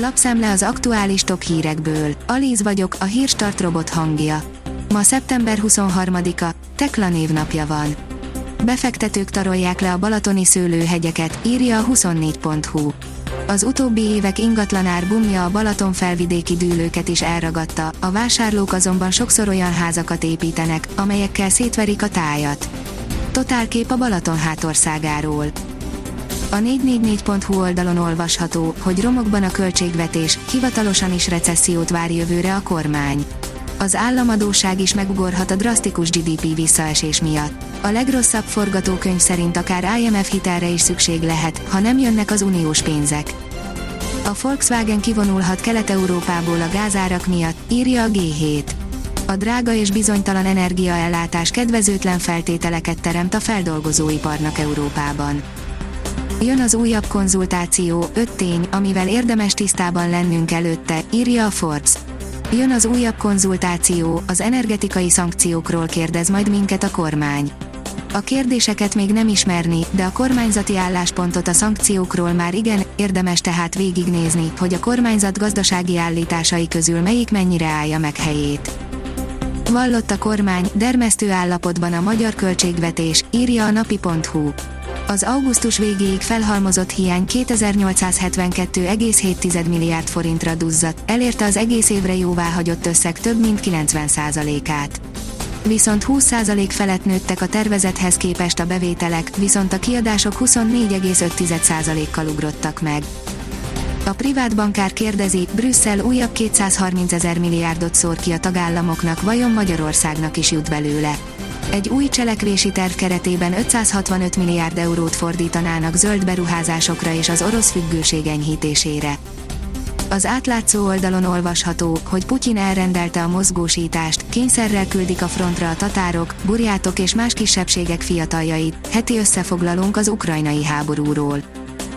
Lapszám le az aktuális top hírekből. Alíz vagyok, a Hírstart robot hangja. Ma szeptember 23-a, Tekla névnapja van. Befektetők tarolják le a balatoni szőlőhegyeket, írja a 24.hu. Az utóbbi évek ingatlanár bumja a Balaton felvidéki dűlőket is elragadta, a vásárlók azonban sokszor olyan házakat építenek, amelyekkel szétverik a tájat. Totálkép a Balaton hátországáról. A 444.hu oldalon olvasható, hogy romokban a költségvetés, hivatalosan is recessziót vár jövőre a kormány. Az államadósság is megugorhat a drasztikus GDP visszaesés miatt. A legrosszabb forgatókönyv szerint akár IMF hitelre is szükség lehet, ha nem jönnek az uniós pénzek. A Volkswagen kivonulhat Kelet-Európából a gázárak miatt, írja a G7. A drága és bizonytalan energiaellátás kedvezőtlen feltételeket teremt a feldolgozóiparnak Európában. Jön az újabb konzultáció, 5 tény, amivel érdemes tisztában lennünk előtte, írja a Forbes. Jön az újabb konzultáció, az energetikai szankciókról kérdez majd minket a kormány. A kérdéseket még nem ismerni, de a kormányzati álláspontot a szankciókról már igen, érdemes tehát végignézni, hogy a kormányzat gazdasági állításai közül melyik mennyire állja meg helyét. Vallott a kormány, dermesztő állapotban a magyar költségvetés, írja a napi.hu. Az augusztus végéig felhalmozott hiány 2872,7 milliárd forintra duzzadt, elérte az egész évre jóváhagyott összeg több mint 90%-át. Viszont 20% felett nőttek a tervezethez képest a bevételek, viszont a kiadások 24,5%-kal ugrottak meg. A privát bankár kérdezi, Brüsszel újabb 230 000 milliárdot szór ki a tagállamoknak, vajon Magyarországnak is jut belőle. Egy új cselekvési terv keretében 565 milliárd eurót fordítanának zöld beruházásokra és az orosz függőség enyhítésére. Az átlátszó oldalon olvasható, hogy Putyin elrendelte a mozgósítást, kényszerrel küldik a frontra a tatárok, burjátok és más kisebbségek fiataljait, heti összefoglalónk az ukrajnai háborúról.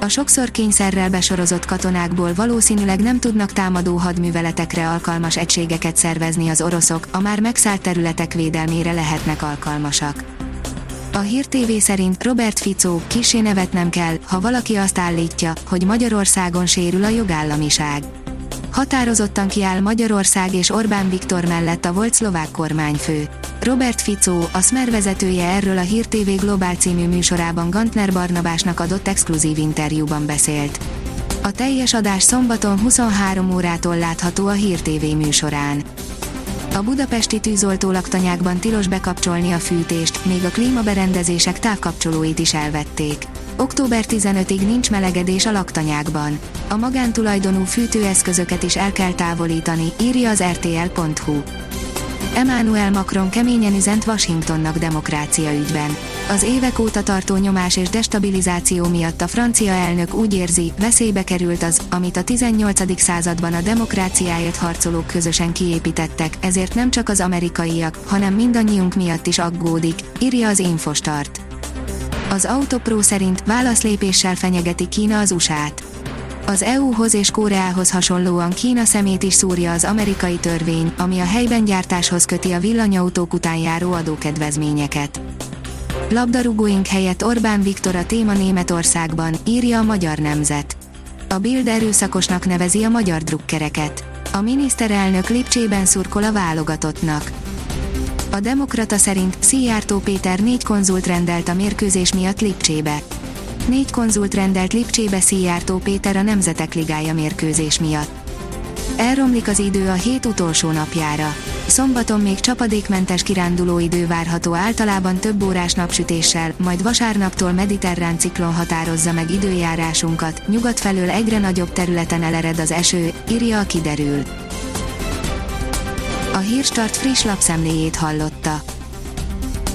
A sokszor kényszerrel besorozott katonákból valószínűleg nem tudnak támadó hadműveletekre alkalmas egységeket szervezni az oroszok, a már megszállt területek védelmére lehetnek alkalmasak. A Hír TV szerint Robert Fico, kissé nevetnem kell, ha valaki azt állítja, hogy Magyarországon sérül a jogállamiság. Határozottan kiáll Magyarország és Orbán Viktor mellett a volt szlovák kormányfő. Robert Fico, a Smer vezetője erről a Hír TV Globál című műsorában Gantner Barnabásnak adott exkluzív interjúban beszélt. A teljes adás szombaton 23 órától látható a Hír TV műsorán. A budapesti tűzoltó laktanyákban tilos bekapcsolni a fűtést, még a klímaberendezések távkapcsolóit is elvették. Október 15-ig nincs melegedés a laktanyákban. A magántulajdonú fűtőeszközöket is el kell távolítani, írja az rtl.hu. Emmanuel Macron keményen üzent Washingtonnak demokrácia ügyben. Az évek óta tartó nyomás és destabilizáció miatt a francia elnök úgy érzi, veszélybe került az, amit a 18. században a demokráciáért harcolók közösen kiépítettek, ezért nem csak az amerikaiak, hanem mindannyiunk miatt is aggódik, írja az Infostart. Az Autopro szerint válaszlépéssel fenyegeti Kína az USA-t. Az EU-hoz és Kóreához hasonlóan Kína szemét is szúrja az amerikai törvény, ami a helyben gyártáshoz köti a villanyautók után járó adókedvezményeket. Labdarúgóink helyett Orbán Viktor a téma Németországban, írja a Magyar Nemzet. A Bild erőszakosnak nevezi a magyar drukkereket. A miniszterelnök Lipcsében szurkol a válogatottnak. A Demokrata szerint Szíjártó Péter 4 konzult rendelt a mérkőzés miatt Lipcsébe. 4 konzult rendelt Lipcsébe Szíjártó Péter a Nemzetek Ligája mérkőzés miatt. Elromlik az idő a hét utolsó napjára. Szombaton még csapadékmentes kirándulóidő várható általában több órás napsütéssel, majd vasárnaptól mediterrán ciklon határozza meg időjárásunkat, nyugat felől egyre nagyobb területen elered az eső, írja a Kiderül. A Hírstart friss lapszemléjét hallotta.